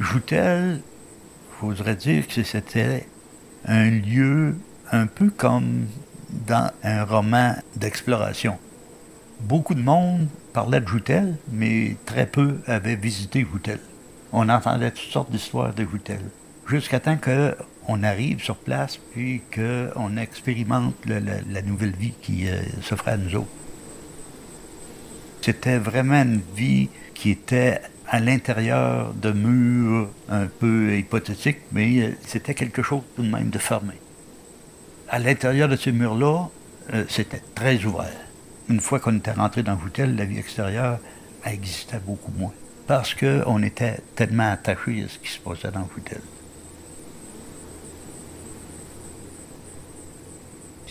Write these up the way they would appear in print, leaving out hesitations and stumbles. Joutel, il faudrait dire que c'était un lieu un peu comme dans un roman d'exploration. Beaucoup de monde parlait de Joutel, mais très peu avaient visité Joutel. On entendait toutes sortes d'histoires de Joutel, jusqu'à temps qu'on arrive sur place puis qu'on expérimente la nouvelle vie qui s'offrait à nous autres. C'était vraiment une vie qui était à l'intérieur de murs un peu hypothétiques, mais c'était quelque chose tout de même de fermé. À l'intérieur de ces murs-là, c'était très ouvert. Une fois qu'on était rentré dans Joutel, la vie extérieure existait beaucoup moins, parce qu'on était tellement attaché à ce qui se passait dans Joutel.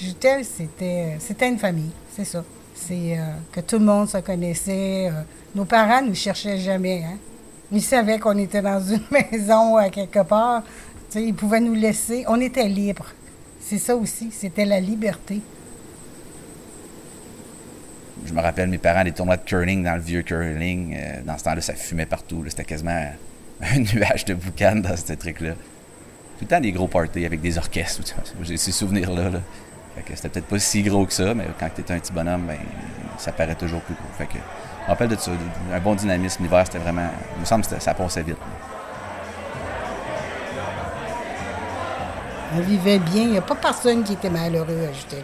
Joutel, c'était une famille, c'est ça. C'est que tout le monde se connaissait. Nos parents ne nous cherchaient jamais. Hein? Ils savaient qu'on était dans une maison à quelque part. T'sais, ils pouvaient nous laisser. On était libres. C'est ça aussi. C'était la liberté. Je me rappelle mes parents des tournois de curling dans le vieux curling. Dans ce temps-là, ça fumait partout. Là. C'était quasiment un nuage de boucan dans ce truc-là. Tout le temps des gros parties avec des orchestres. J'ai ces souvenirs-là. Là. Fait que c'était peut-être pas si gros que ça, mais quand t'es un petit bonhomme, ben, ça paraît toujours plus gros. Fait que, je me rappelle de ça, un bon dynamisme. L'hiver, c'était vraiment... Il me semble que ça passait vite. Là. On vivait bien. Il n'y a pas personne qui était malheureux à Joutel.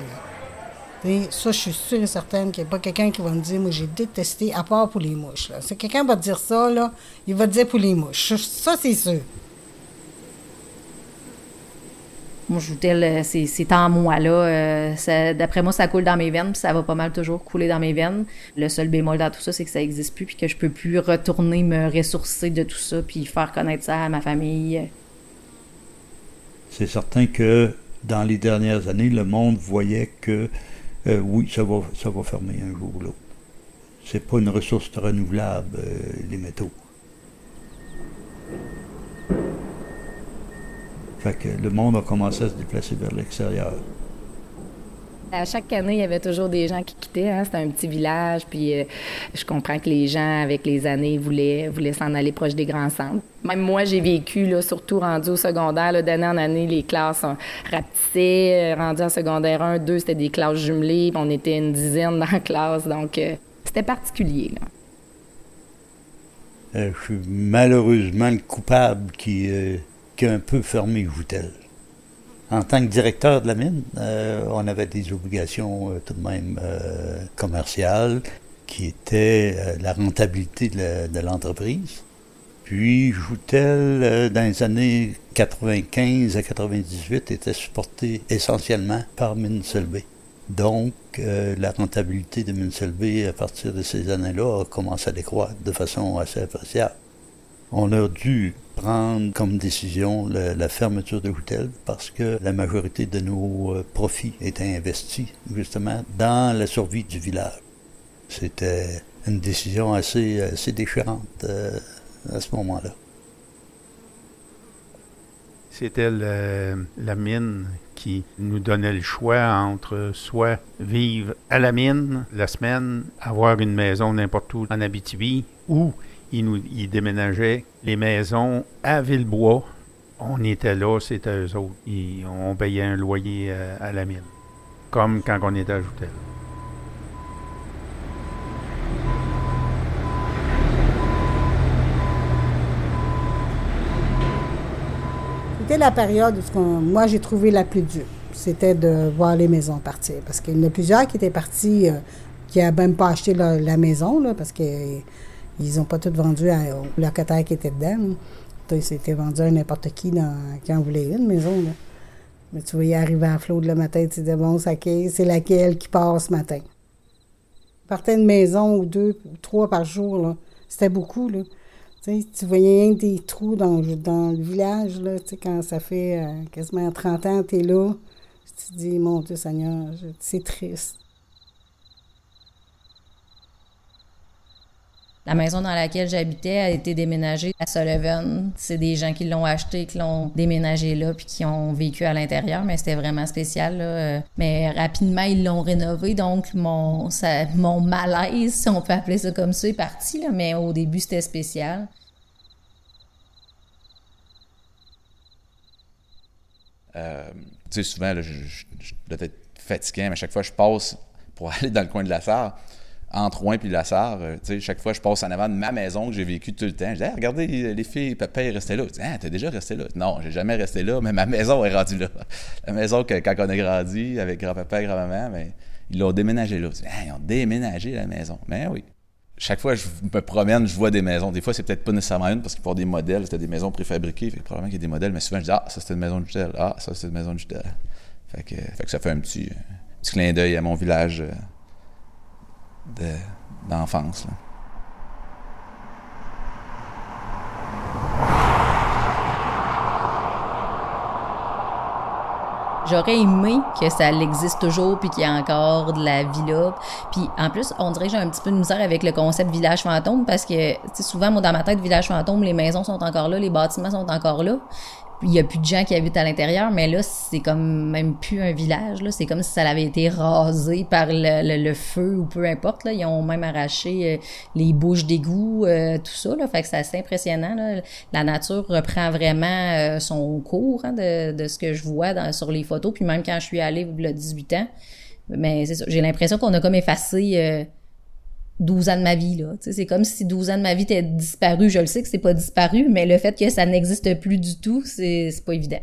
Et ça, je suis sûre et certaine qu'il n'y a pas quelqu'un qui va me dire « Moi, j'ai détesté, à part pour les mouches. » Si quelqu'un va dire ça, là, il va dire pour les mouches. Ça, c'est sûr. Moi, Joutel, c'est en moi, là. Ça, d'après moi, ça coule dans mes veines, puis ça va pas mal toujours couler dans mes veines. Le seul bémol dans tout ça, c'est que ça existe plus, puis que je peux plus retourner me ressourcer de tout ça, puis faire connaître ça à ma famille. C'est certain que, dans les dernières années, le monde voyait que, oui, ça va fermer un jour ou l'autre. C'est pas une ressource renouvelable, les métaux. Fait que le monde a commencé à se déplacer vers l'extérieur. À chaque année, il y avait toujours des gens qui quittaient. Hein? C'était un petit village, puis je comprends que les gens, avec les années, voulaient s'en aller proche des grands centres. Même moi, j'ai vécu, là, surtout rendu au secondaire, là, d'année en année, les classes rapetissaient. Rendu en secondaire 1, 2, c'était des classes jumelées. On était une dizaine dans la classe, donc c'était particulier, là. Je suis malheureusement le coupable qui a un peu fermé Joutel. En tant que directeur de la mine, on avait des obligations tout de même commerciales, qui étaient la rentabilité de l'entreprise. Puis Joutel, dans les années 95 à 98, était supporté essentiellement par Mines-Selby. Donc, la rentabilité de Mines-Selby, à partir de ces années-là, a commencé à décroître de façon assez appréciable. On a dû prendre comme décision la fermeture de Joutel parce que la majorité de nos profits étaient investis justement dans la survie du village. C'était une décision assez déchirante à ce moment-là. C'était la mine qui nous donnait le choix entre soit vivre à la mine la semaine, avoir une maison n'importe où en Abitibi, ou ils déménageaient les maisons à Villebois. On était là, c'était eux autres. On payait un loyer à la mine, comme quand on était à Joutel. C'était la période où moi, j'ai trouvé la plus dure. C'était de voir les maisons partir, parce qu'il y en a plusieurs qui étaient partis, qui n'avaient même pas acheté la maison, là, parce que... Ils n'ont pas tout vendu aux locataires qui étaient dedans. Là. C'était vendu à n'importe qui en voulait une maison. Là. Mais tu voyais arriver à flot le matin, tu disais, bon, c'est laquelle qui part ce matin. Partait une maison ou deux, ou trois par jour. Là. C'était beaucoup. Là. Tu voyais rien que des trous dans le village. Là, quand ça fait quasiment 30 ans que tu es là, tu te dis, mon Dieu Seigneur, c'est triste. La maison dans laquelle j'habitais a été déménagée à Sullivan. C'est des gens qui l'ont achetée, qui l'ont déménagée là, puis qui ont vécu à l'intérieur, mais c'était vraiment spécial, là. Mais rapidement, ils l'ont rénovée, donc mon malaise, si on peut appeler ça comme ça, est parti, là. Mais au début, c'était spécial. Tu sais, souvent, là, je dois être fatigué, mais chaque fois que je passe pour aller dans le coin de la Sarre, entre Rouen puis la Sarre, tu sais, chaque fois je passe en avant de ma maison que j'ai vécue tout le temps. Je dis, hey, regardez, les filles, papa est resté là. Je dis, ah, t'es déjà resté là? Non, j'ai jamais resté là, mais ma maison est rendue là. La maison que quand on a grandi avec grand-papa et grand-maman, mais ils l'ont déménagée là. Je dis, ah, ils ont déménagé la maison. Mais oui. Chaque fois que je me promène, je vois des maisons. Des fois, c'est peut-être pas nécessairement une, parce qu'il faut avoir des modèles. C'était des maisons préfabriquées. Fait que probablement qu'il y a des modèles, mais souvent, je dis, ah, ça, c'était une maison de Jutel. Ah, ça, c'était une maison de Jutel. Fait que ça fait un petit clin d'œil à mon village d'enfance. Là. J'aurais aimé que ça existe toujours puis qu'il y a encore de la vie là. Puis en plus, on dirait que j'ai un petit peu de misère avec le concept village fantôme parce que souvent, moi, dans ma tête, village fantôme, les maisons sont encore là, les bâtiments sont encore là. Il n'y a plus de gens qui habitent à l'intérieur, mais là, c'est comme même plus un village. Là. C'est comme si ça avait été rasé par le feu ou peu importe. Là. Ils ont même arraché les bouches d'égout, tout ça. Là. Fait que c'est assez impressionnant. Là. La nature reprend vraiment son cours hein, de ce que je vois sur les photos. Puis même quand je suis allée, il y a 18 ans, mais c'est ça, j'ai l'impression qu'on a comme effacé 12 ans de ma vie, là. Tu sais, c'est comme si 12 ans de ma vie étaient disparus. Je le sais que c'est pas disparu, mais le fait que ça n'existe plus du tout, c'est pas évident.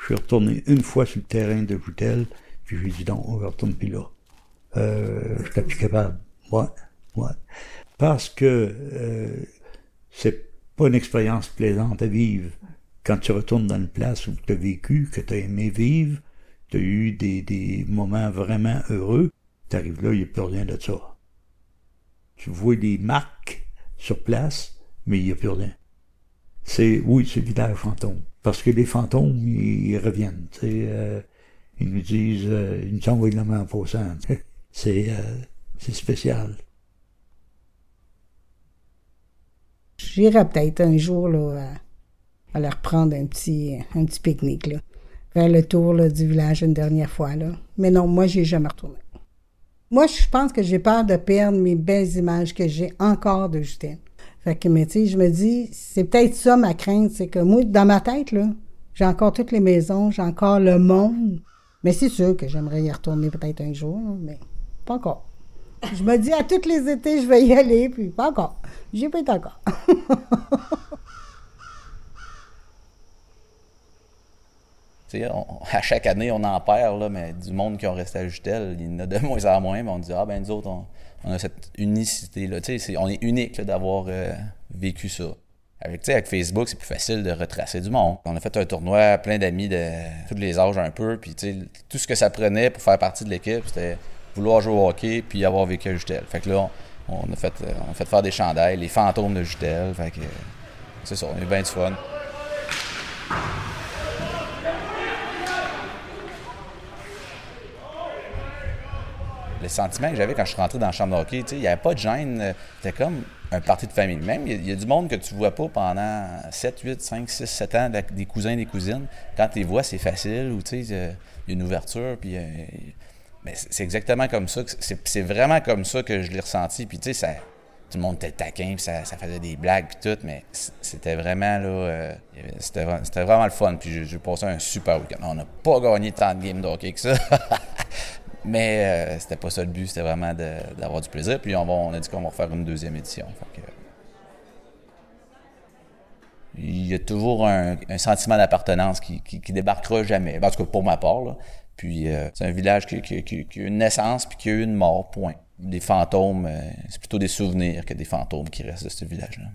Je suis retourné une fois sur le terrain de Joutel, puis j'ai dit non, on ne retourne plus là. J'étais plus capable. Ouais. Parce que c'est pas une expérience plaisante à vivre. Quand tu retournes dans une place où tu as vécu, que tu as aimé vivre, tu as eu des moments vraiment heureux, tu arrives là, il n'y a plus rien de ça. Tu vois des marques sur place, mais il n'y a plus rien. C'est village fantôme. Parce que les fantômes, ils reviennent. Ils nous disent, ils nous envoient de la main en passant. C'est spécial. J'irai peut-être un jour là. À leur prendre un petit pique-nique, là. Faire le tour là, du village une dernière fois, là. Mais non, moi, j'ai jamais retourné. Moi, je pense que j'ai peur de perdre mes belles images que j'ai encore de Jutel. Fait que, mais tu sais, je me dis, c'est peut-être ça ma crainte, c'est que moi, dans ma tête, là, j'ai encore toutes les maisons, j'ai encore le monde. Mais c'est sûr que j'aimerais y retourner peut-être un jour, là, mais pas encore. Je me dis, à tous les étés, je vais y aller, puis pas encore. J'y ai pas été encore. À chaque année, on en perd, là, mais du monde qui ont resté à Jutel, il y en a de moins en moins, mais on dit « Ah, ben nous autres, on a cette unicité-là. » On est unique là, d'avoir vécu ça. Avec Facebook, c'est plus facile de retracer du monde. On a fait un tournoi, plein d'amis de tous les âges un peu, puis tout ce que ça prenait pour faire partie de l'équipe, c'était vouloir jouer au hockey puis avoir vécu à Jutel. Fait que là, on a fait faire des chandails, les fantômes de Jutel. Fait que c'est ça, on a eu bien du fun. Le sentiment que j'avais quand je suis rentré dans la chambre de hockey, il n'y avait pas de gêne. C'était comme un party de famille. Même, il y a du monde que tu ne vois pas pendant 7, 8, 5, 6, 7 ans, des cousins, des cousines. Quand tu les vois, c'est facile. Il y a une ouverture. Puis, mais c'est exactement comme ça. C'est vraiment comme ça que je l'ai ressenti. Puis, ça, tout le monde était taquin, puis ça faisait des blagues, puis tout. Mais c'était vraiment, là, c'était vraiment le fun. Puis, j'ai passé un super week-end. On n'a pas gagné tant de games de hockey que ça. Mais c'était pas ça le but, c'était vraiment d'avoir du plaisir. Puis on a dit qu'on va refaire une deuxième édition. Il y a toujours un sentiment d'appartenance qui débarquera jamais. En tout cas, pour ma part. Là. Puis c'est un village qui a une naissance puis qui a eu une mort, point. Des fantômes, c'est plutôt des souvenirs que des fantômes qui restent de ce village-là.